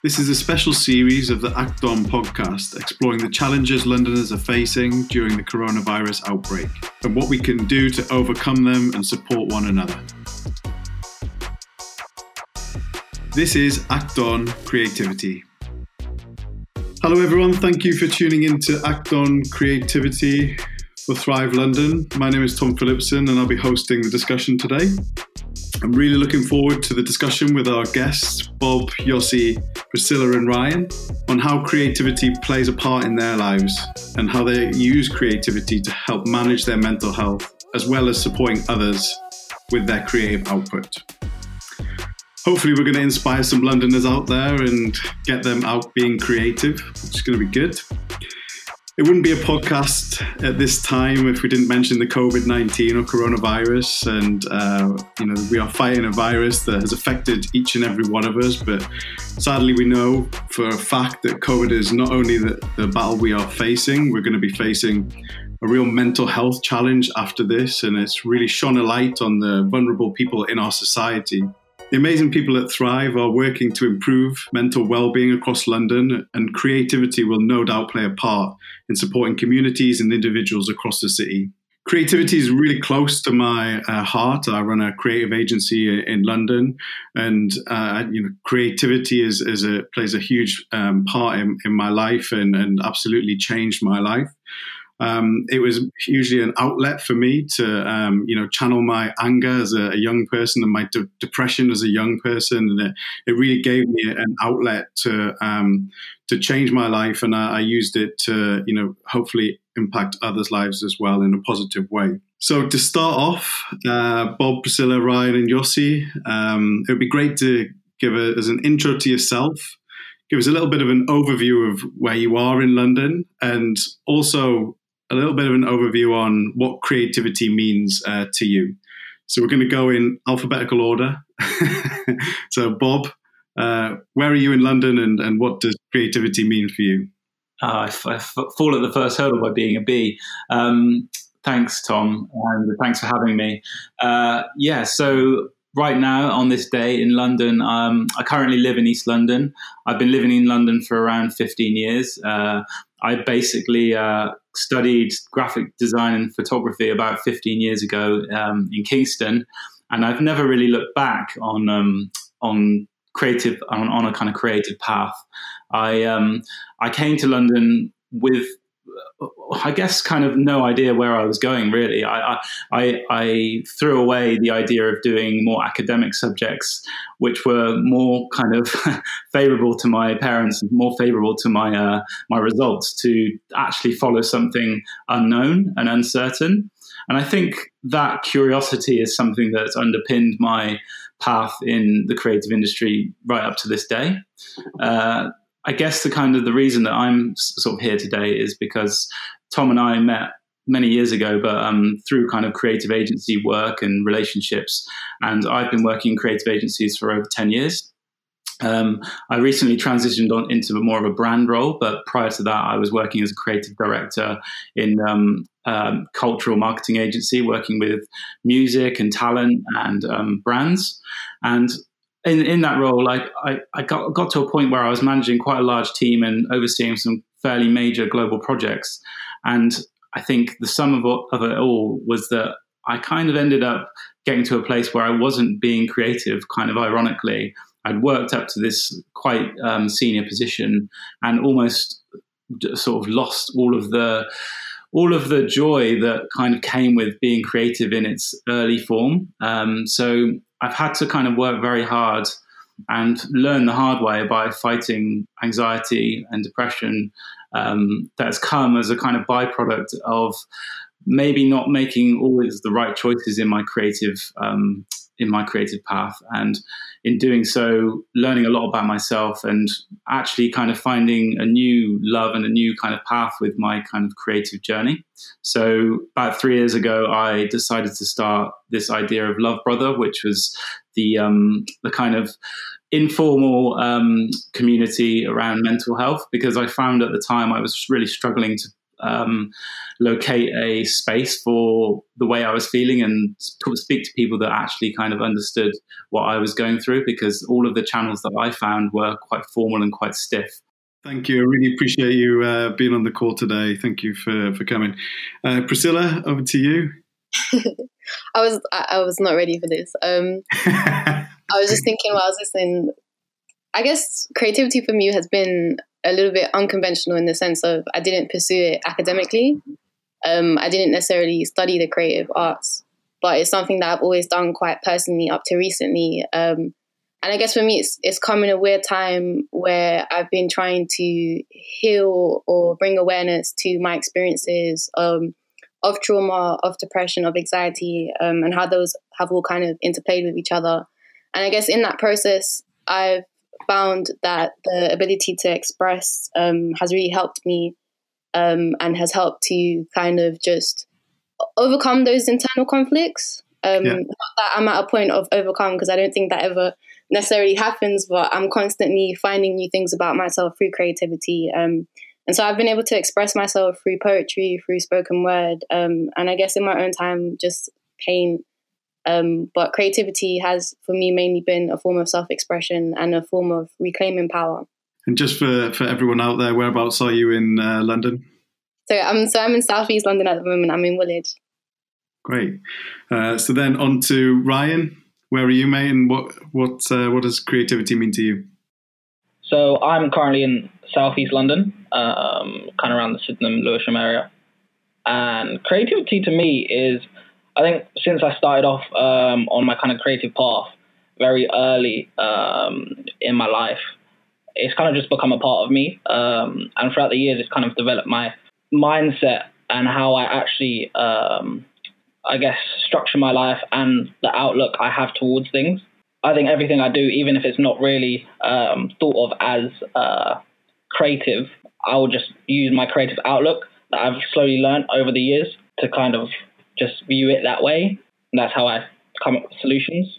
This is a special series of the Act On podcast exploring the challenges Londoners are facing during the coronavirus outbreak and what we can do to overcome them and support one another. This is Acton Creativity. Hello everyone, thank you for tuning in to Acton Creativity for Thrive London. My name is Tom Philipson and I'll be hosting the discussion today. I'm really looking forward to the discussion with our guests, Bob, Yossi, Priscilla and Ryan, on how creativity plays a part in their lives and how they use creativity to help manage their mental health, as well as supporting others with their creative output. Hopefully we're going to inspire some Londoners out there and get them out being creative, which is going to be good. It wouldn't be a podcast at this time if we didn't mention the COVID-19 or coronavirus, and we are fighting a virus that has affected each and every one of us, but sadly we know for a fact that COVID is not only the battle we are facing, we're going to be facing a real mental health challenge after this, and it's really shone a light on the vulnerable people in our society. The amazing people at Thrive are working to improve mental well-being across London, and creativity will no doubt play a part in supporting communities and individuals across the city. Creativity is really close to my heart. I run a creative agency in London, and creativity plays a huge part in my life and absolutely changed my life. It was hugely an outlet for me to, channel my anger as a young person and my depression as a young person. And it really gave me an outlet to change my life. And I used it to, hopefully impact others' lives as well in a positive way. So to start off, Bob, Priscilla, Ryan and Yossi, it would be great to give as an intro to yourself. Give us a little bit of an overview of where you are in London and also a little bit of an overview on what creativity means to you. So we're going to go in alphabetical order. So Bob, where are you in London and what does creativity mean for you? I fall at the first hurdle by being a B. Thanks, Tom, and thanks for having me. So right now, on this day in London, I currently live in East London. I've been living in London for around 15 years. I basically studied graphic design and photography about 15 years ago in Kingston, and I've never really looked back on a kind of creative path. I came to London with, I guess, kind of no idea where I was going, really. I threw away the idea of doing more academic subjects, which were more kind of favourable to my parents, more favourable to my my results, to actually follow something unknown and uncertain. And I think that curiosity is something that's underpinned my path in the creative industry right up to this day. I guess the reason that I'm sort of here today is because Tom and I met many years ago, but through kind of creative agency work and relationships. And I've been working in creative agencies for over 10 years. I recently transitioned into more of a brand role, but prior to that, I was working as a creative director in cultural marketing agency, working with music and talent and brands. And in that role, I got to a point where I was managing quite a large team and overseeing some fairly major global projects. And I think the sum of it all was that I kind of ended up getting to a place where I wasn't being creative, kind of ironically. I'd worked up to this quite senior position and almost sort of lost all of the joy that kind of came with being creative in its early form. So I've had to kind of work very hard and learn the hard way by fighting anxiety and depression that's come as a kind of byproduct of maybe not making always the right choices in my creative path. And in doing so, learning a lot about myself and actually kind of finding a new love and a new kind of path with my kind of creative journey. So about 3 years ago, I decided to start this idea of Love Brother, which was the kind of informal community around mental health, because I found at the time I was really struggling to locate a space for the way I was feeling and speak to people that actually kind of understood what I was going through, because all of the channels that I found were quite formal and quite stiff. Thank you. I really appreciate you being on the call today. Thank you for coming. Priscilla, over to you. I was not ready for this. I was just thinking while I was listening, I guess creativity for me has been a little bit unconventional in the sense of I didn't pursue it academically. I didn't necessarily study the creative arts, but it's something that I've always done quite personally up to recently. And I guess for me, it's come in a weird time where I've been trying to heal or bring awareness to my experiences of trauma, of depression, of anxiety, and how those have all kind of interplayed with each other. And I guess in that process, I've found that the ability to express has really helped me and has helped to kind of just overcome those internal conflicts. Not that I'm at a point of overcome, because I don't think that ever necessarily happens, but I'm constantly finding new things about myself through creativity. And so I've been able to express myself through poetry, through spoken word, and I guess in my own time, just paint. But creativity has, for me, mainly been a form of self-expression and a form of reclaiming power. And just for everyone out there, whereabouts are you in London? So I'm in Southeast London at the moment. I'm in Woolwich. Great. So then on to Ryan. Where are you, mate? And what does creativity mean to you? So I'm currently in Southeast London, kind of around the Sydenham, Lewisham area. And creativity to me is, I think since I started off on my kind of creative path very early in my life, it's kind of just become a part of me. And throughout the years, it's kind of developed my mindset and how I actually, I guess, structure my life and the outlook I have towards things. I think everything I do, even if it's not really thought of as creative, I will just use my creative outlook that I've slowly learned over the years to kind of just view it that way. And that's how I come up with solutions.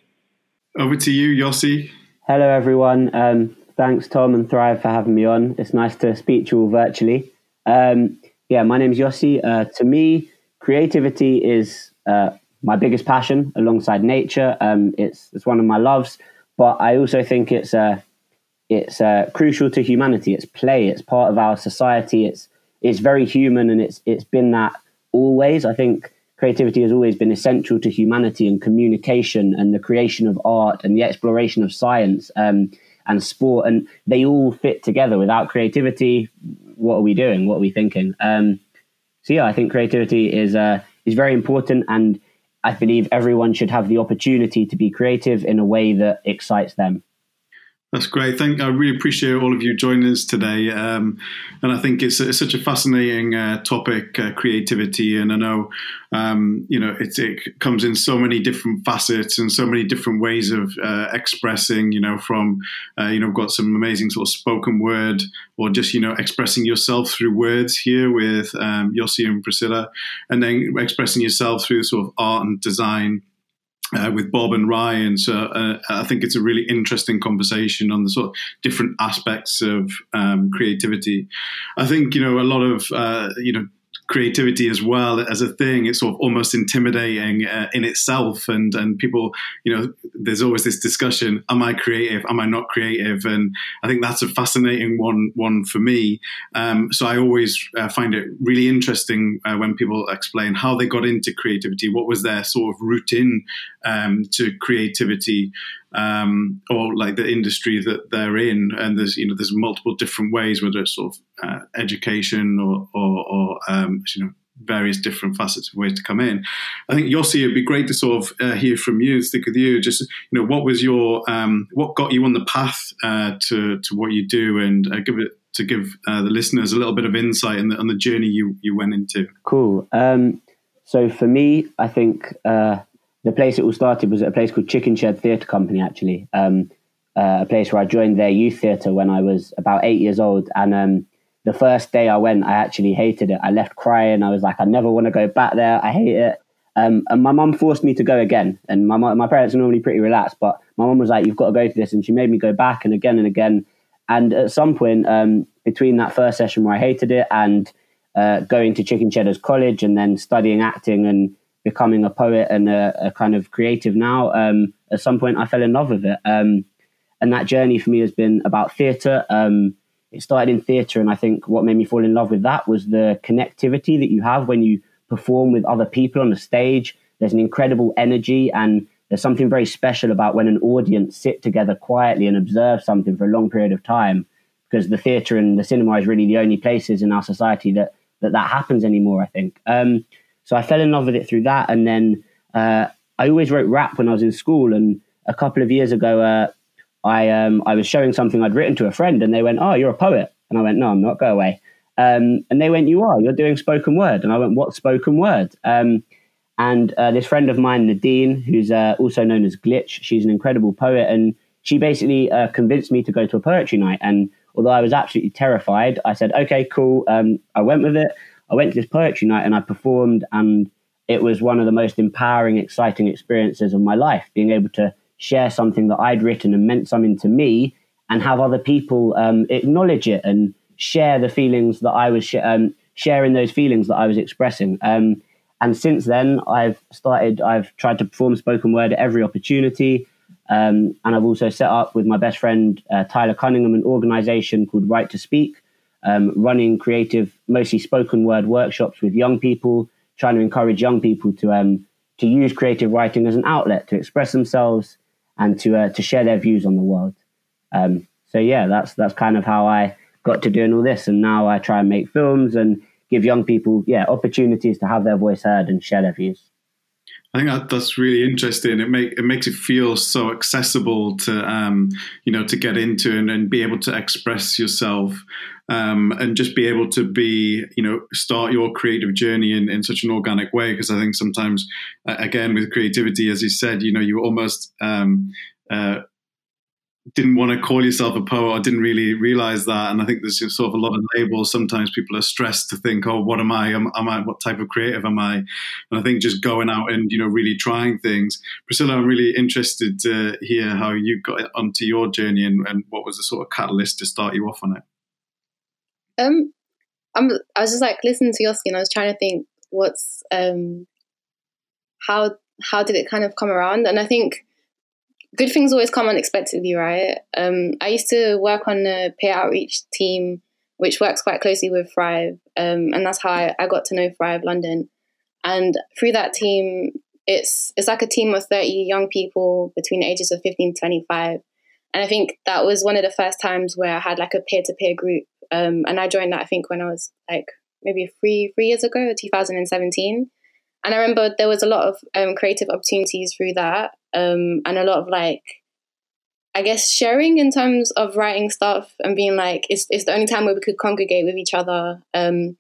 Over to you, Yossi. Hello, everyone. Thanks, Tom and Thrive, for having me on. It's nice to speak to you all virtually. My name's Yossi. To me, creativity is my biggest passion alongside nature. It's one of my loves, but I also think it's crucial to humanity. It's play. It's part of our society. It's very human, and it's been that always. I think creativity has always been essential to humanity and communication and the creation of art and the exploration of science and sport. And they all fit together. Without creativity, what are we doing? What are we thinking? I think creativity is very important. And I believe everyone should have the opportunity to be creative in a way that excites them. That's great. I really appreciate all of you joining us today. And I think it's such a fascinating topic, creativity. And I know, it comes in so many different facets and so many different ways of expressing, we've got some amazing sort of spoken word or just, expressing yourself through words here with Yossi and Priscilla, and then expressing yourself through sort of art and design. With Bob and Ryan. So I think it's a really interesting conversation on the sort of different aspects of creativity. I think, a lot of, creativity as well as a thing, it's sort of almost intimidating in itself. And people, there's always this discussion, am I creative? Am I not creative? And I think that's a fascinating one for me. So I always find it really interesting when people explain how they got into creativity, what was their sort of route in to creativity, or like the industry that they're in. And there's multiple different ways, whether it's sort of education or various different facets of ways to come in. I think, Yossi, it'd be great to sort of hear from you, stick with you, just, what was your, what got you on the path to what you do, and give the listeners a little bit of insight on the journey you went into. Cool. So for me, I think the place it all started was at a place called Chicken Shed Theatre Company, actually, a place where I joined their youth theatre when I was about 8 years old. And the first day I went, I actually hated it. I left crying. I was like, I never want to go back there. I hate it. And my mum forced me to go again. And my parents are normally pretty relaxed, but my mum was like, you've got to go to this. And she made me go back and again and again. And at some point between that first session where I hated it and going to Chicken Cheddars College and then studying acting and becoming a poet and a kind of creative now, at some point I fell in love with it. And that journey for me has been about theatre. It started in theatre, and I think what made me fall in love with that was the connectivity that you have when you perform with other people on the stage. There's an incredible energy, and there's something very special about when an audience sit together quietly and observe something for a long period of time, because the theatre and the cinema is really the only places in our society that happens anymore, I think. So I fell in love with it through that. And then I always wrote rap when I was in school. And a couple of years ago, I was showing something I'd written to a friend, and they went, "Oh, you're a poet." And I went, "No, I'm not, go away." And they went, "You are, you're doing spoken word." And I went, "What spoken word?" And this friend of mine, Nadine, who's also known as Glitch, she's an incredible poet. And she basically convinced me to go to a poetry night. And although I was absolutely terrified, I said, "Okay, cool." I went with it. I went to this poetry night and I performed, and it was one of the most empowering, exciting experiences of my life, being able to share something that I'd written and meant something to me, and have other people acknowledge it and share the feelings that I was sharing, those feelings that I was expressing. And since then, I've tried to perform spoken word at every opportunity. And I've also set up with my best friend, Tyler Cunningham, an organization called Right to Speak, running creative, mostly spoken word workshops with young people, trying to encourage young people to use creative writing as an outlet to express themselves and to share their views on the world. So yeah, that's kind of how I got to doing all this. And now I try and make films and give young people, opportunities to have their voice heard and share their views. I think that's really interesting. It makes it feel so accessible to get into and be able to express yourself, and just be able to start your creative journey in such an organic way. Because I think sometimes, again, with creativity, as you said, you almost didn't want to call yourself a poet, or didn't really realize that. And I think there's sort of a lot of labels. Sometimes people are stressed to think, "Oh, what am I? Am I what type of creative am I?" And I think just going out and really trying things. Priscilla, I'm really interested to hear how you got onto your journey and what was the sort of catalyst to start you off on it. I was just listening to Yossi, and I was trying to think what's how did it kind of come around, and I think. Good things always come unexpectedly, right? I used to work on a peer outreach team, which works quite closely with Thrive. And that's how I got to know Thrive London. And through that team, it's like a team of 30 young people between the ages of 15 to 25. And I think that was one of the first times where I had a peer-to-peer group. And I joined that, I think, when I was maybe three years ago, 2017. And I remember there was a lot of creative opportunities through that, and a lot of sharing in terms of writing stuff and being it's the only time where we could congregate with each other. And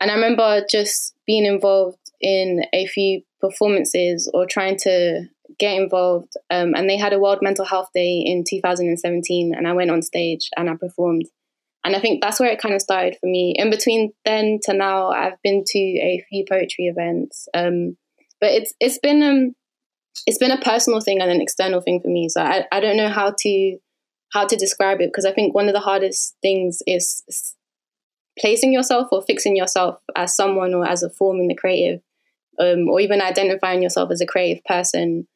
I remember just being involved in a few performances or trying to get involved. And they had a World Mental Health Day in 2017, and I went on stage and I performed. And I think that's where it kind of started for me. In between then to now, I've been to a few poetry events, but it's been a personal thing and an external thing for me. So I don't know how to describe it, because I think one of the hardest things is placing yourself or fixing yourself as someone or as a form in the creative, or even identifying yourself as a creative person.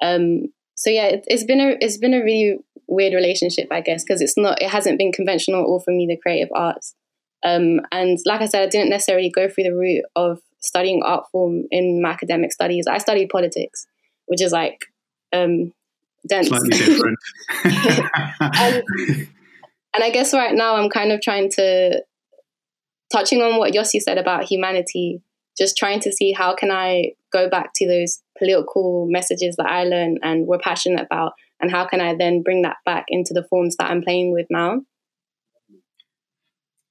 So yeah, it's been a really weird relationship, I guess, because it hasn't been conventional at all for me, the creative arts. And like I said, I didn't necessarily go through the route of studying art form in my academic studies. I studied politics, which is dense. Slightly different. and I guess right now I'm kind of touching on what Yossi said about humanity, just trying to see how can I go back to those political messages that I learned and were passionate about, and how can I then bring that back into the forms that I'm playing with now?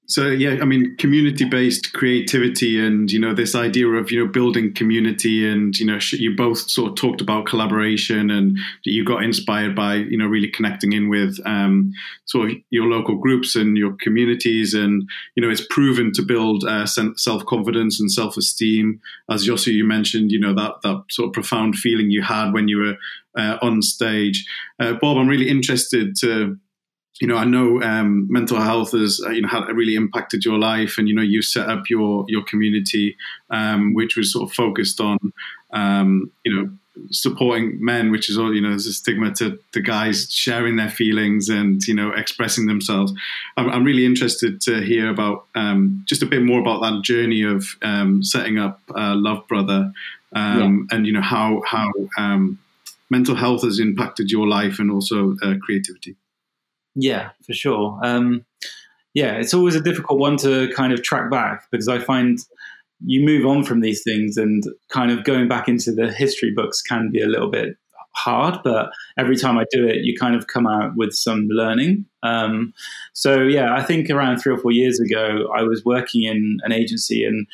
So yeah, I mean, community-based creativity and, this idea of, building community and, you both sort of talked about collaboration, and you got inspired by, really connecting in with sort of your local groups and your communities. And, it's proven to build self-confidence and self-esteem. As Yossi, you mentioned, that sort of profound feeling you had when you were on stage. Bob, I'm really interested to you know, I know mental health has had really impacted your life, and you set up your community, which was sort of focused on supporting men, which is all there's a stigma to the guys sharing their feelings and expressing themselves. I'm really interested to hear about just a bit more about that journey of setting up Love Brother, and how mental health has impacted your life and also creativity. Yeah, for sure. It's always a difficult one to kind of track back, because I find you move on from these things and kind of going back into the history books can be a little bit hard. But every time I do it, you kind of come out with some learning. I think around 3 or 4 years ago, I was working in an agency, and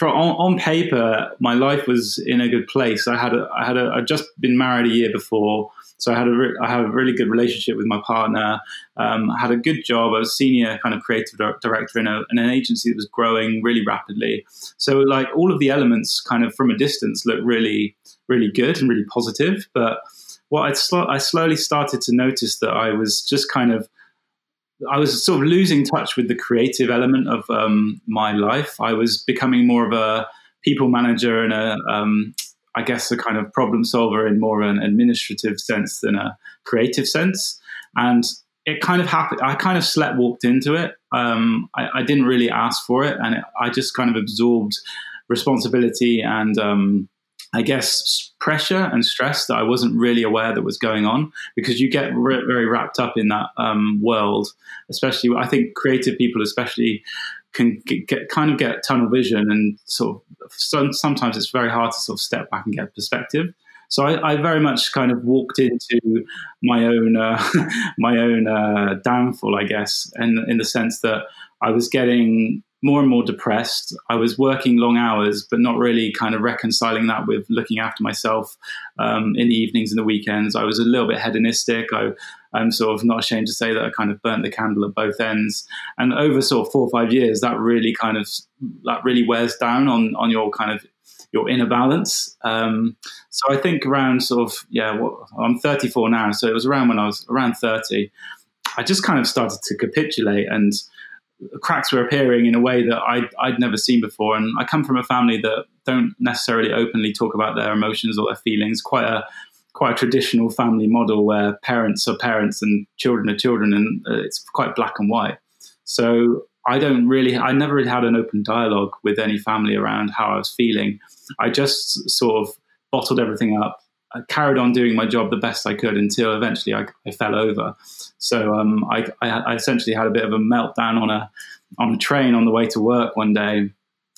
on paper, my life was in a good place. I'd just been married a year before. So I had a really good relationship with my partner. I had a good job. I was senior kind of creative director in an agency that was growing really rapidly. So like all of the elements kind of from a distance looked really, really good and really positive. But what I slowly started to notice that I was just kind of, I was sort of losing touch with the creative element of my life. I was becoming more of a people manager and a kind of problem solver in more of an administrative sense than a creative sense. And it kind of happened. I kind of sleepwalked into it. I didn't really ask for it. And I just kind of absorbed responsibility and pressure and stress that I wasn't really aware that was going on, because you get very wrapped up in that world. Especially, I think creative people especially can get tunnel vision, and sort of sometimes it's very hard to sort of step back and get perspective. So I very much kind of walked into my own downfall, I guess, and in the sense that I was getting more and more depressed. I was working long hours, but not really kind of reconciling that with looking after myself in the evenings and the weekends. I was a little bit hedonistic. I'm sort of not ashamed to say that I kind of burnt the candle at both ends. And over sort of 4 or 5 years, that really wears down on your kind of your inner balance. So I think around sort of, I'm 34 now. So it was around when I was around 30, I just kind of started to capitulate, and cracks were appearing in a way that I'd never seen before. And I come from a family that don't necessarily openly talk about their emotions or their feelings. Quite a traditional family model where parents are parents and children are children, and it's quite black and white. So I never really had an open dialogue with any family around how I was feeling. I just sort of bottled everything up. I carried on doing my job the best I could until eventually I fell over. So I essentially had a bit of a meltdown on a train on the way to work one day.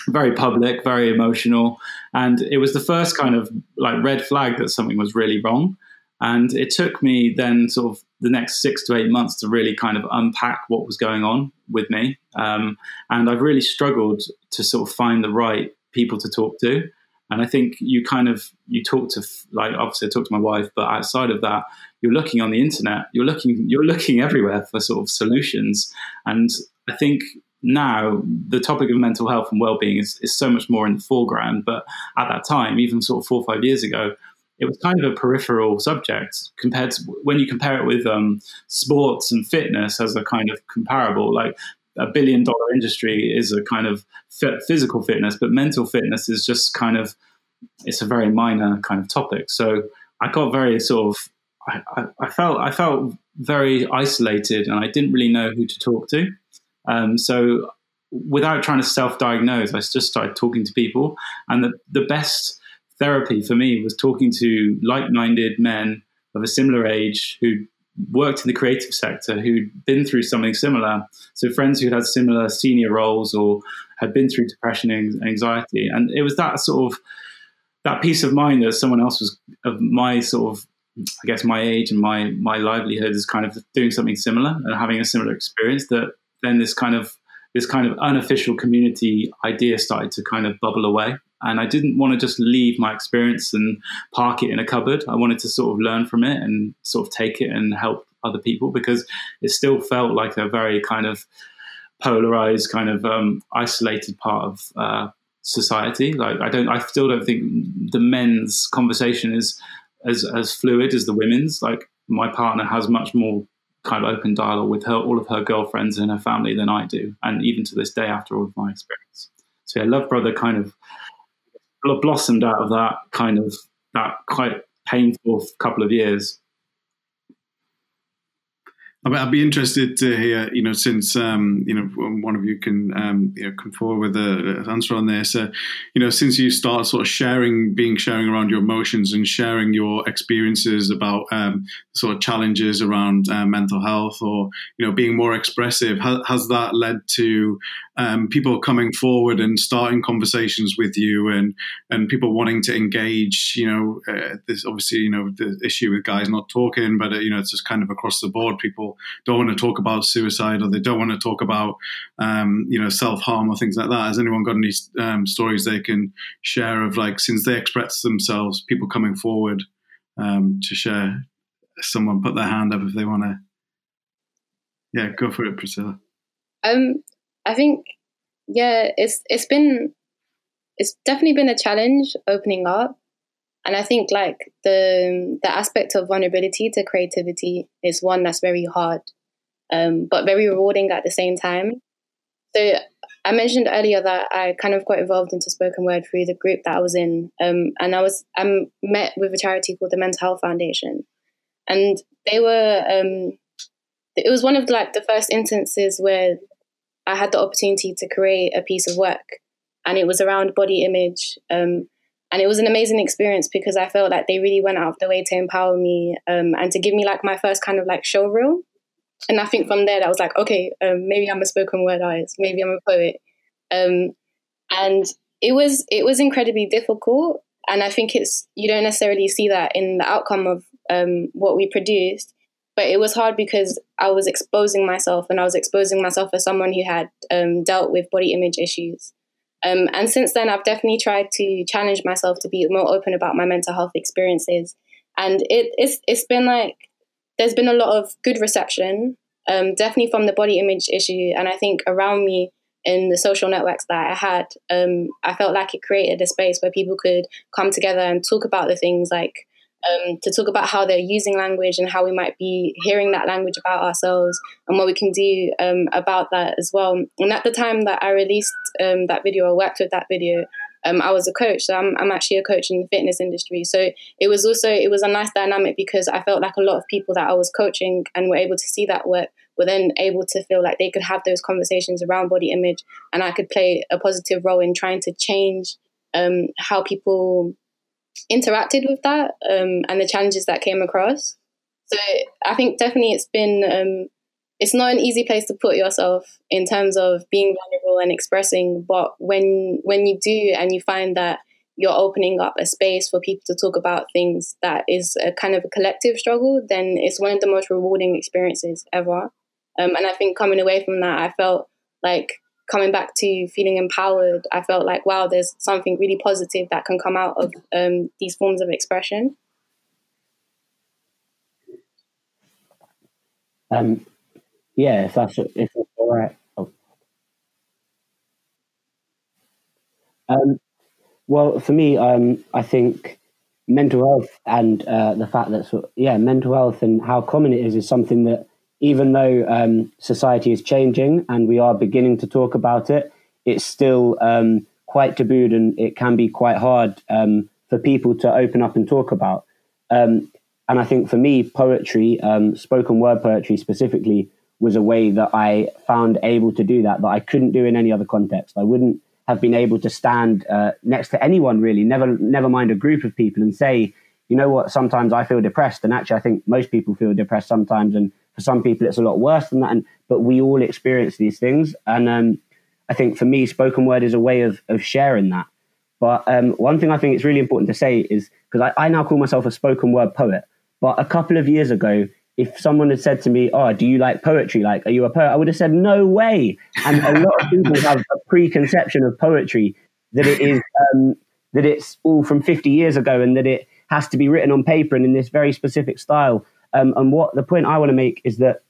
Very public, very emotional. And it was the first kind of like red flag that something was really wrong. And it took me then sort of the next 6 to 8 months to really kind of unpack what was going on with me. And I've really struggled to sort of find the right people to talk to. And I think you talk to, like, obviously I talk to my wife, but outside of that, you're looking on the internet, you're looking everywhere for sort of solutions. And I think now the topic of mental health and well-being is so much more in the foreground. But at that time, even sort of 4 or 5 years ago, it was kind of a peripheral subject compared to when you compare it with sports and fitness as a kind of comparable, like, $1 billion industry is a kind of physical fitness, but mental fitness is just kind of, it's a very minor kind of topic. So I got very sort of, I felt very isolated, and I didn't really know who to talk to. So without trying to self-diagnose, I just started talking to people. And the best therapy for me was talking to like-minded men of a similar age who worked in the creative sector, who'd been through something similar. So friends who'd had similar senior roles or had been through depression and anxiety. And it was that sort of, that peace of mind that someone else was of my sort of, I guess, my age and my livelihood is kind of doing something similar and having a similar experience, that then this kind of unofficial community idea started to kind of bubble away. And I didn't want to just leave my experience and park it in a cupboard. I wanted to sort of learn from it and sort of take it and help other people, because it still felt like a very kind of polarized, kind of isolated part of society. Like I still don't think the men's conversation is as fluid as the women's. Like my partner has much more kind of open dialogue with her, all of her girlfriends and her family than I do. And even to this day, after all of my experience. So yeah, Love Brother kind of blossomed out of that kind of, that quite painful couple of years. I'd be interested to hear, since, one of you can, come forward with an answer on this. Since you start sort of sharing around your emotions and sharing your experiences about sort of challenges around mental health or, being more expressive, has that led to people coming forward and starting conversations with you and people wanting to engage? There's obviously, the issue with guys not talking, but, it's just kind of across the board. People don't want to talk about suicide, or they don't want to talk about self-harm or things like that. Has anyone got any stories they can share of, like, since they express themselves, people coming forward to share? Someone put their hand up if they want to. Yeah, go for it, Priscilla. I think, yeah, it's definitely been a challenge opening up. And I think, like, the aspect of vulnerability to creativity is one that's very hard, but very rewarding at the same time. So I mentioned earlier that I kind of got involved into spoken word through the group that I was in, and I met with a charity called the Mental Health Foundation, and they were it was one of the first instances where I had the opportunity to create a piece of work, and it was around body image. And it was an amazing experience because I felt like they really went out of their way to empower me and to give me my first kind of showreel. And I think from there, that was okay, maybe I'm a spoken word artist, maybe I'm a poet. And it was incredibly difficult. And I think you don't necessarily see that in the outcome of what we produced, but it was hard because I was exposing myself, and I was exposing myself as someone who had dealt with body image issues. And since then, I've definitely tried to challenge myself to be more open about my mental health experiences. And it's been there's been a lot of good reception, definitely from the body image issue. And I think around me in the social networks that I had, I felt like it created a space where people could come together and talk about the things to talk about how they're using language and how we might be hearing that language about ourselves and what we can do about that as well. And at the time that I released that video, or worked with that video, I was a coach. So I'm actually a coach in the fitness industry. So it was a nice dynamic because I felt like a lot of people that I was coaching and were able to see that work were then able to feel like they could have those conversations around body image, and I could play a positive role in trying to change how people interacted with that and the challenges that came across. So I think definitely it's been it's not an easy place to put yourself in terms of being vulnerable and expressing, but when you do and you find that you're opening up a space for people to talk about things that is a kind of a collective struggle, then it's one of the most rewarding experiences ever. And I think coming away from that, I felt coming back to feeling empowered, I felt like, wow, there's something really positive that can come out of these forms of expression. Yeah, if that's all right. Oh. Well, for me, I think mental health and the fact that, mental health and how common it is something that, even though society is changing and we are beginning to talk about it, it's still quite tabooed, and it can be quite hard for people to open up and talk about. And I think for me, poetry, spoken word poetry specifically, was a way that I found able to do that I couldn't do in any other context. I wouldn't have been able to stand next to anyone, really, never mind a group of people, and say, you know what, sometimes I feel depressed. And actually, I think most people feel depressed sometimes, and for some people, it's a lot worse than that. But we all experience these things. And I think for me, spoken word is a way of sharing that. But one thing I think it's really important to say is, because I now call myself a spoken word poet, but a couple of years ago, if someone had said to me, do you like poetry? Are you a poet? I would have said, no way. And a lot of people have a preconception of poetry that it is that it's all from 50 years ago and that it has to be written on paper and in this very specific style. And what the point I want to make is that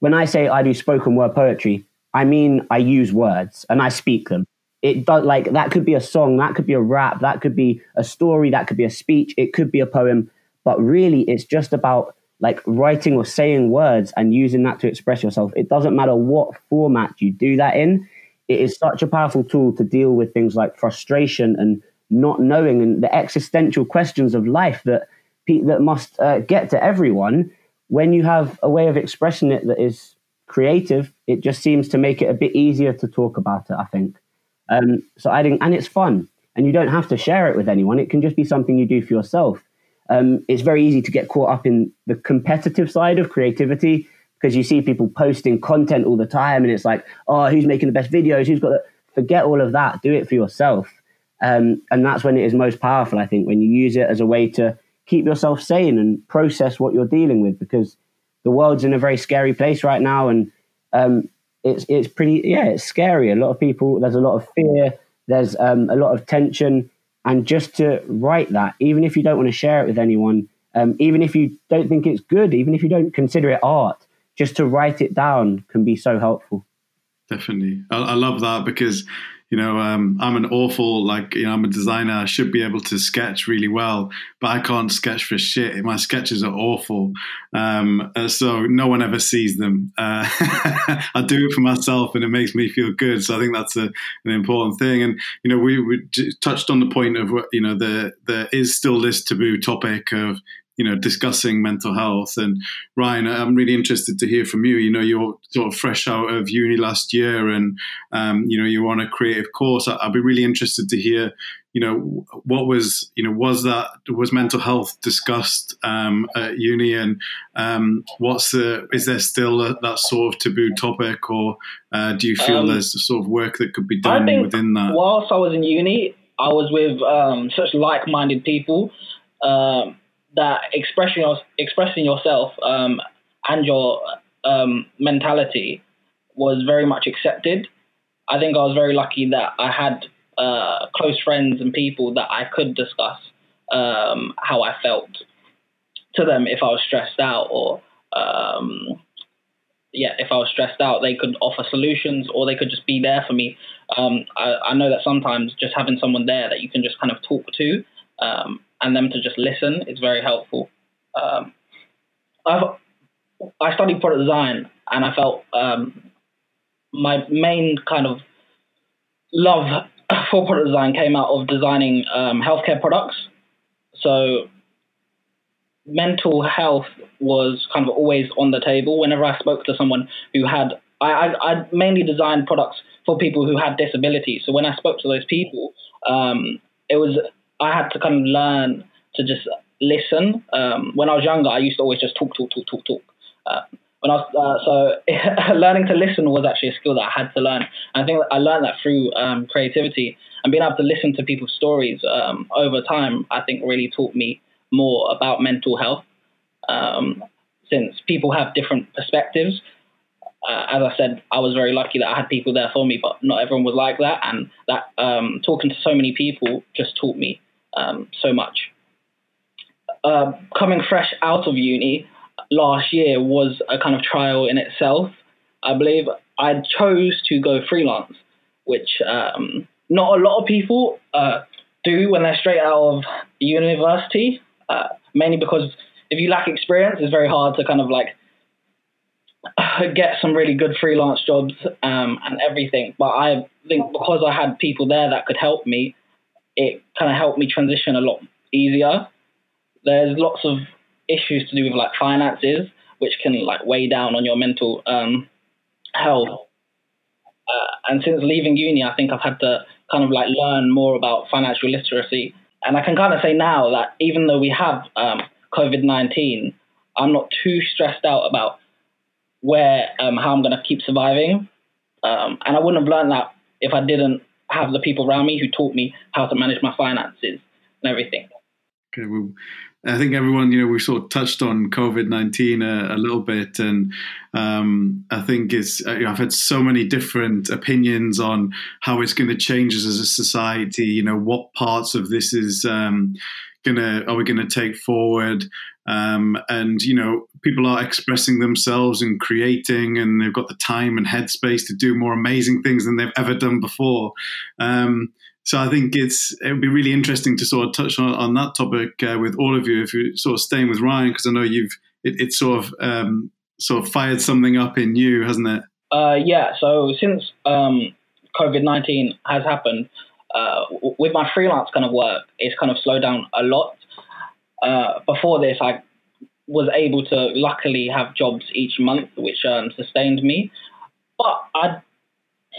when I say I do spoken word poetry, I mean I use words and I speak them. It does, that could be a song, that could be a rap, that could be a story, that could be a speech, it could be a poem. But really, it's just about like writing or saying words and using that to express yourself. It doesn't matter what format you do that in. It is such a powerful tool to deal with things like frustration and not knowing and the existential questions of life that must get to everyone. When you have a way of expressing it that is creative, it just seems to make it a bit easier to talk about it, I think. So I think, and it's fun, and you don't have to share it with anyone. It can just be something you do for yourself. It's very easy to get caught up in the competitive side of creativity because you see people posting content all the time and it's like, oh, who's making the best videos? Who's got that? Forget all of that. Do it for yourself. And that's when it is most powerful, I think, when you use it as a way to keep yourself sane and process what you're dealing with, because the world's in a very scary place right now. And it's pretty, it's scary. A lot of people, there's a lot of fear. There's a lot of tension. And just to write that, even if you don't want to share it with anyone, even if you don't think it's good, even if you don't consider it art, just to write it down can be so helpful. Definitely. I love that because, I'm an awful, I'm a designer. I should be able to sketch really well, but I can't sketch for shit. My sketches are awful. So no one ever sees them. I do it for myself and it makes me feel good. So I think that's an important thing. And, we touched on the point of, there is still this taboo topic of, discussing mental health. And Ryan, I'm really interested to hear from you. You're sort of fresh out of uni last year and, you're on a creative course. I'd be really interested to hear, what was, was mental health discussed at uni and is there still that sort of taboo topic or do you feel there's the sort of work that could be done within that? Whilst I was in uni, I was with such like-minded people, that expressing yourself and your mentality was very much accepted. I think I was very lucky that I had close friends and people that I could discuss how I felt to them if I was stressed out or, if I was stressed out, they could offer solutions or they could just be there for me. I know that sometimes just having someone there that you can just kind of talk to and them to just listen is very helpful. I studied product design and I felt my main kind of love for product design came out of designing healthcare products. So mental health was kind of always on the table. Whenever I spoke to someone who had, I mainly designed products for people who had disabilities. So when I spoke to those people, I had to kind of learn to just listen. When I was younger, I used to always just talk. Learning to listen was actually a skill that I had to learn. And I think I learned that through creativity and being able to listen to people's stories over time, I think really taught me more about mental health since people have different perspectives. As I said, I was very lucky that I had people there for me, but not everyone was like that. And that talking to so many people just taught me so much. Coming fresh out of uni last year was a kind of trial in itself. I believe I chose to go freelance, which not a lot of people do when they're straight out of university, mainly because if you lack experience, it's very hard to kind of get some really good freelance jobs and everything. But I think because I had people there that could help me, it kind of helped me transition a lot easier. There's lots of issues to do with finances, which can weigh down on your mental health. And since leaving uni, I think I've had to kind of learn more about financial literacy. And I can kind of say now that even though we have COVID-19, I'm not too stressed out about how I'm going to keep surviving. And I wouldn't have learned that if I didn't have the people around me who taught me how to manage my finances and everything. Okay, well, I think everyone, we sort of touched on COVID-19 a little bit. And I think I've had so many different opinions on how it's going to change us as a society, what parts of this is are we going to take forward? And, people are expressing themselves and creating, and they've got the time and headspace to do more amazing things than they've ever done before. So I think it would be really interesting to sort of touch on that topic with all of you, if you're sort of staying with Ryan, because I know you've it's sort of fired something up in you, hasn't it? Yeah. So since COVID-19 has happened, with my freelance kind of work, it's kind of slowed down a lot. Before this, I was able to luckily have jobs each month, which sustained me. But I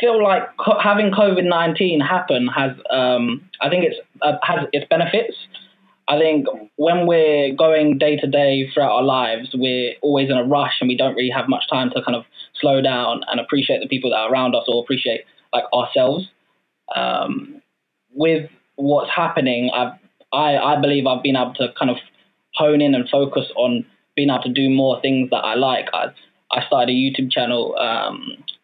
feel like having COVID-19 happen has, I think has its benefits. I think when we're going day to day throughout our lives, we're always in a rush and we don't really have much time to kind of slow down and appreciate the people that are around us or appreciate like ourselves. With what's happening, I believe I've been able to kind of hone in and focus on being able to do more things that I like. I started a YouTube channel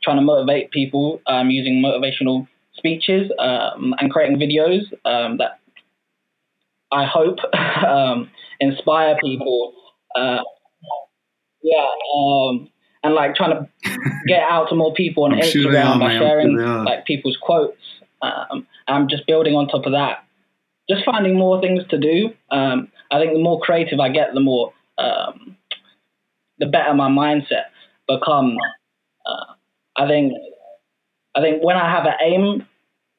trying to motivate people using motivational speeches and creating videos that I hope inspire people. And like trying to get out to more people on Instagram by sharing like people's quotes. And I'm just building on top of that. Just finding more things to do. I think the more creative I get, the more, the better my mindset becomes. I think when I have an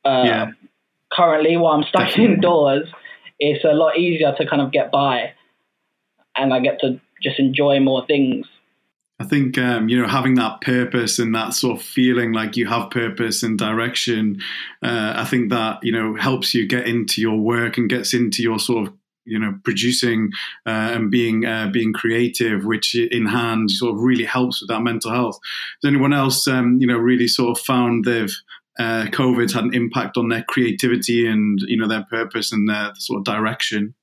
aim, currently while I'm stuck indoors, it's a lot easier to kind of get by, and I get to just enjoy more things. I think, having that purpose and that sort of feeling like you have purpose and direction, I think that, helps you get into your work and gets into your sort of, producing and being creative, which in hand sort of really helps with that mental health. Has anyone else, really sort of found they've COVID's had an impact on their creativity and, their purpose and their sort of direction?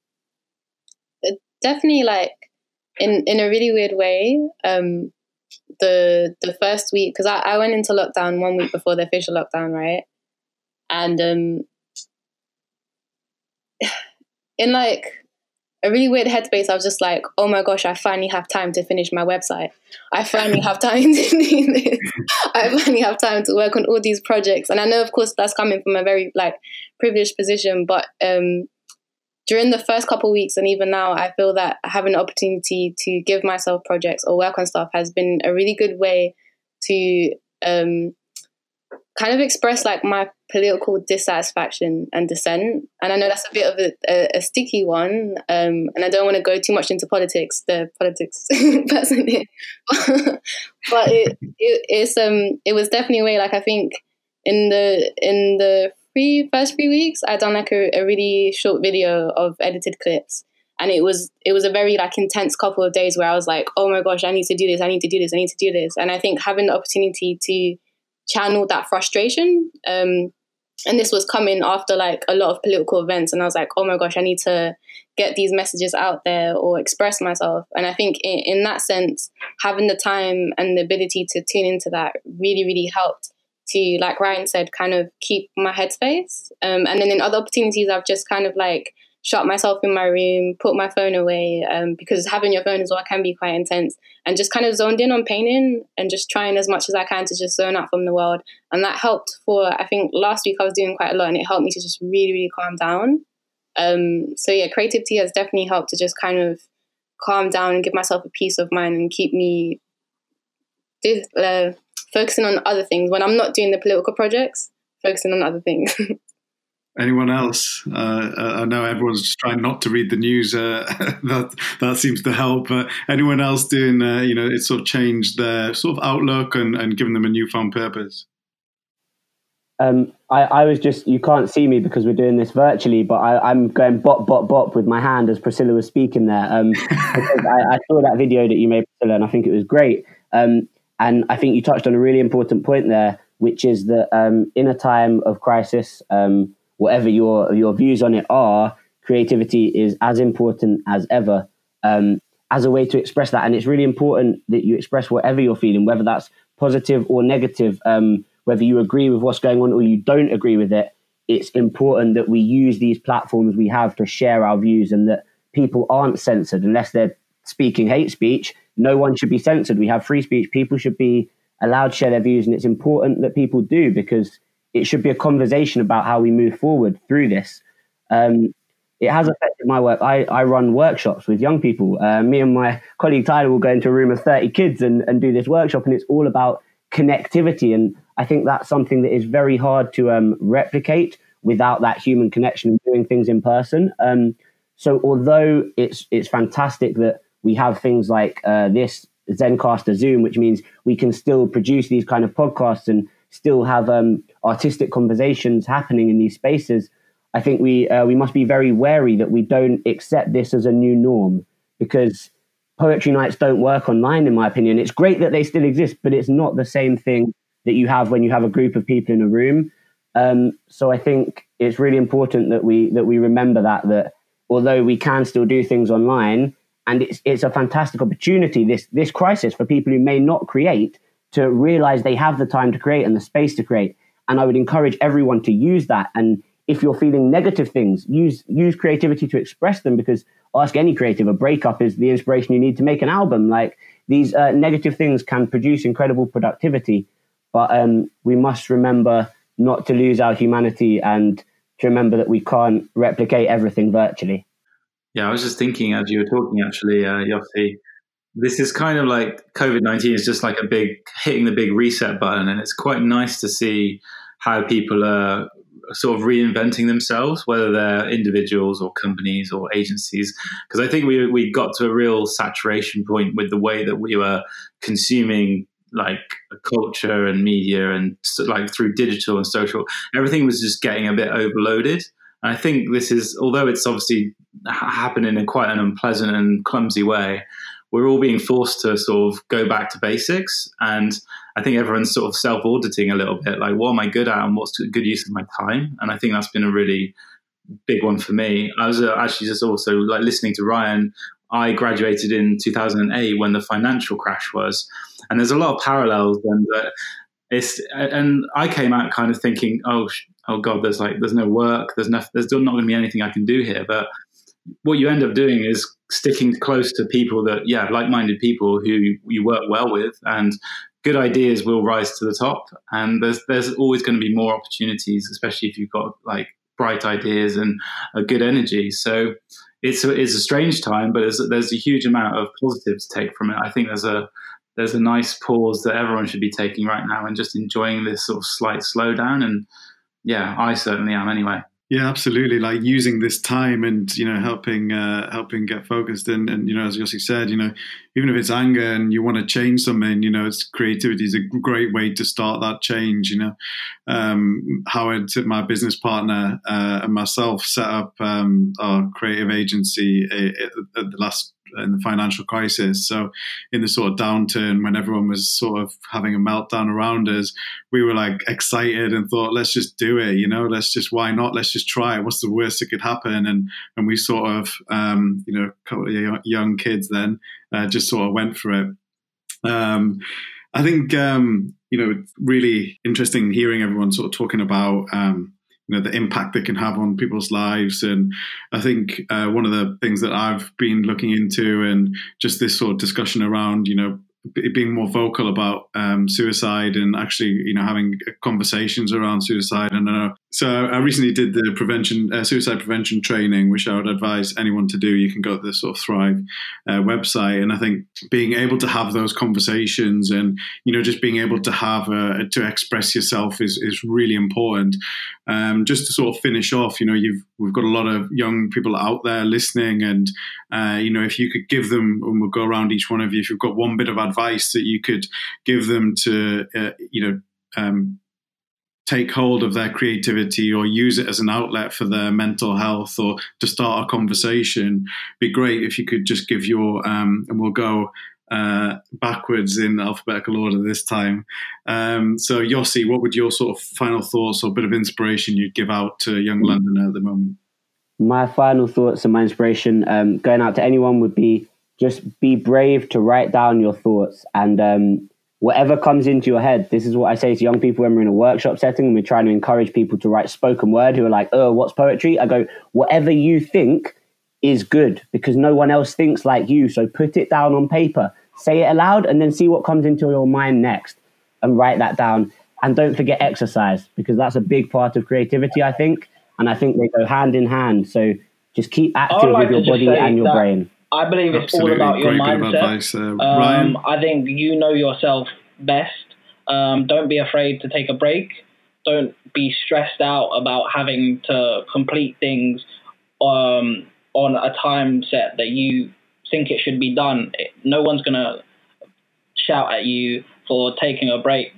Definitely, like, in a really weird way, the first week, because I went into lockdown 1 week before the official lockdown, right? And in like a really weird headspace, I was just like, oh my gosh, I finally have time to finish my website. I finally have time to do this. I finally have time to work on all these projects. And I know, of course, that's coming from a very like privileged position, but during the first couple of weeks and even now, I feel that having an opportunity to give myself projects or work on stuff has been a really good way to kind of express like my political dissatisfaction and dissent. And I know that's a bit of a sticky one, and I don't want to go too much into the politics person here. But it was definitely a way, like I think in the first 3 weeks, I done like a really short video of edited clips, and it was a very like intense couple of days where I was like, oh my gosh, I need to do this. And I think having the opportunity to channel that frustration, and this was coming after like a lot of political events, and I was like, oh my gosh, I need to get these messages out there or express myself. And I think in that sense, having the time and the ability to tune into that really, really helped to, like Ryan said, kind of keep my headspace. And then in other opportunities, I've just kind of like shut myself in my room, put my phone away, because having your phone as well can be quite intense, and just kind of zoned in on painting and just trying as much as I can to just zone out from the world. And that helped for, I think last week I was doing quite a lot, and it helped me to just really, really calm down. So yeah, creativity has definitely helped to just kind of calm down and give myself a peace of mind and keep me focusing on other things. When I'm not doing the political projects, focusing on other things. Anyone else? I know everyone's just trying not to read the news. That seems to help. Anyone else doing, it's sort of changed their sort of outlook and given them a newfound purpose? I was just, you can't see me because we're doing this virtually, but I'm going bop, bop, bop with my hand as Priscilla was speaking there. I saw that video that you made, Priscilla, and I think it was great. And I think you touched on a really important point there, which is that in a time of crisis, whatever your views on it are, creativity is as important as ever as a way to express that. And it's really important that you express whatever you're feeling, whether that's positive or negative, whether you agree with what's going on or you don't agree with it. It's important that we use these platforms we have to share our views, and that people aren't censored unless they're speaking hate speech. No one should be censored. We have free speech. People should be allowed to share their views. And it's important that people do, because it should be a conversation about how we move forward through this. it has affected my work. I run workshops with young people. Me and my colleague Tyler will go into a room of 30 kids and do this workshop, and it's all about connectivity. And I think that's something that is very hard to replicate without that human connection and doing things in person. So although it's fantastic that we have things like this Zencaster Zoom, which means we can still produce these kind of podcasts and still have artistic conversations happening in these spaces, I think we must be very wary that we don't accept this as a new norm, because poetry nights don't work online, in my opinion. It's great that they still exist, but it's not the same thing that you have when you have a group of people in a room. So I think it's really important that we remember that although we can still do things online, and it's a fantastic opportunity, this crisis, for people who may not create to realize they have the time to create and the space to create. And I would encourage everyone to use that. And if you're feeling negative things, use creativity to express them, because ask any creative, a breakup is the inspiration you need to make an album. Like, these negative things can produce incredible productivity, but we must remember not to lose our humanity and to remember that we can't replicate everything virtually. Yeah, I was just thinking as you were talking, actually, Yossi, this is kind of like COVID-19 is just like a big, hitting the big reset button. And it's quite nice to see how people are sort of reinventing themselves, whether they're individuals or companies or agencies. Because I think we got to a real saturation point with the way that we were consuming like culture and media, and like through digital and social, everything was just getting a bit overloaded. And I think this is, although it's obviously happened in a quite an unpleasant and clumsy way, we're all being forced to sort of go back to basics. And I think everyone's sort of self-auditing a little bit, like, what am I good at and what's good use of my time? And I think that's been a really big one for me. I was actually just also like listening to Ryan. I graduated in 2008 when the financial crash was, and there's a lot of parallels. And I came out kind of thinking, oh God, there's no work, there's not going to be anything I can do here. But what you end up doing is sticking close to people that, yeah, like-minded people who you work well with, and good ideas will rise to the top. And there's always going to be more opportunities, especially if you've got like bright ideas and a good energy. So it's a strange time, but there's a huge amount of positive to take from it. I think there's a nice pause that everyone should be taking right now and just enjoying this sort of slight slowdown. And yeah, I certainly am anyway. Yeah, absolutely. Like using this time and, you know, helping get focused. And, you know, as Yossi said, you know, even if it's anger and you want to change something, you know, it's creativity is a great way to start that change. You know, Howard, my business partner, and myself set up our creative agency at the last in the financial crisis. So in the sort of downturn when everyone was sort of having a meltdown around us, we were like excited and thought, let's just do it, you know, let's just, why not? Let's just try it. What's the worst that could happen? And we sort of, you know, a couple of young kids then just sort of went for it. I think, you know, really interesting hearing everyone sort of talking about, you know, the impact they can have on people's lives. And I think one of the things that I've been looking into, and just this sort of discussion around, you know, being more vocal about suicide and actually, you know, having conversations around suicide. And so I recently did the suicide prevention training, which I would advise anyone to do. You can go to the sort of Thrive website. And I think being able to have those conversations and, you know, just being able to have to express yourself is really important. Just to sort of finish off, you know, we've got a lot of young people out there listening, and you know, if you could give them, and we'll go around each one of you, if you've got one bit of advice that you could give them to, you know, take hold of their creativity or use it as an outlet for their mental health or to start a conversation, be great if you could just give your, and we'll go backwards in alphabetical order this time. So Yossi, what would your sort of final thoughts or bit of inspiration you'd give out to a young Londoner at the moment? My final thoughts and my inspiration going out to anyone would be, just be brave to write down your thoughts, and whatever comes into your head. This is what I say to young people when we're in a workshop setting and we're trying to encourage people to write spoken word who are like, oh, what's poetry? I go, whatever you think is good, because no one else thinks like you. So put it down on paper, say it aloud, and then see what comes into your mind next and write that down. And don't forget exercise, because that's a big part of creativity, I think. And I think they go hand in hand. So Just keep active with your body and your brain. I believe it's all about your mindset. Ryan? I think you know yourself best. Don't be afraid to take a break. Don't be stressed out about having to complete things on a time set that you think it should be done. No one's going to shout at you for taking a break.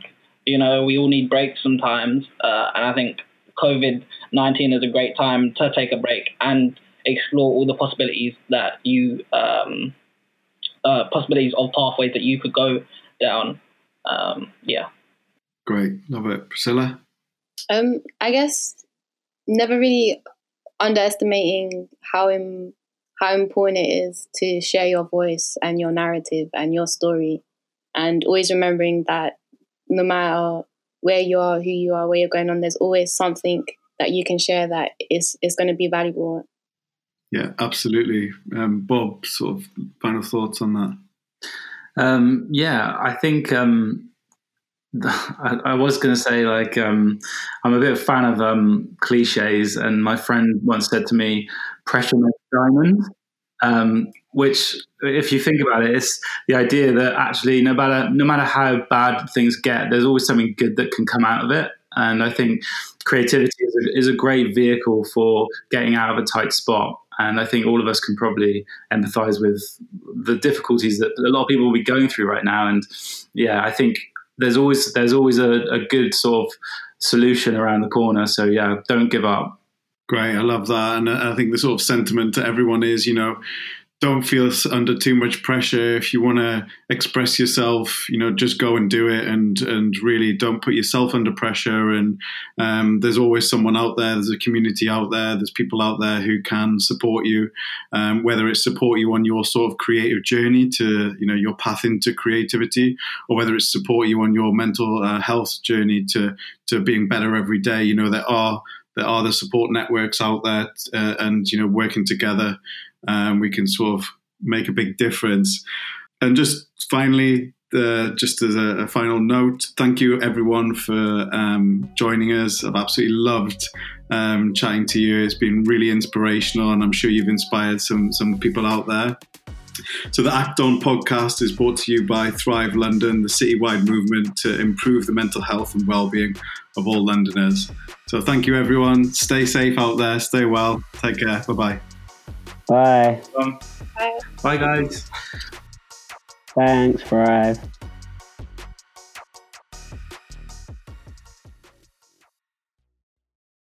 You know, we all need breaks sometimes. And I think COVID-19 is a great time to take a break and explore all the possibilities that you, possibilities of pathways that you could go down. Yeah. Great. Love it. Priscilla? I guess never really underestimating how important it is to share your voice and your narrative and your story, and always remembering that no matter where you are, who you are, where you're going on, there's always something that you can share that is going to be valuable. Yeah, absolutely. Bob, sort of final thoughts on that? Yeah, I think I was going to say, like, I'm a bit of a fan of cliches, and my friend once said to me, pressure makes diamonds, which, if you think about it, it's the idea that actually no matter how bad things get, there's always something good that can come out of it. And I think creativity is a great vehicle for getting out of a tight spot. And I think all of us can probably empathize with the difficulties that a lot of people will be going through right now. And yeah, I think there's always a good sort of solution around the corner. So yeah, don't give up. Great. I love that. And I think the sort of sentiment to everyone is, you know, don't feel under too much pressure. If you want to express yourself, you know, just go and do it, and really don't put yourself under pressure. And there's always someone out there. There's a community out there. There's people out there who can support you, whether it's support you on your sort of creative journey to, you know, your path into creativity, or whether it's support you on your mental health journey to being better every day. You know, there are the support networks out there, and, you know, working together, we can sort of make a big difference. And just finally, just as a final note, thank you everyone for joining us. I've absolutely loved chatting to you. It's been really inspirational, and I'm sure you've inspired some people out there. So the Act On podcast is brought to you by Thrive London, the citywide movement to improve the mental health and well-being of all Londoners. So thank you everyone. Stay safe out there. Stay well. Take care. Bye-bye. Bye. Bye. Bye, guys. Thanks, Thrive.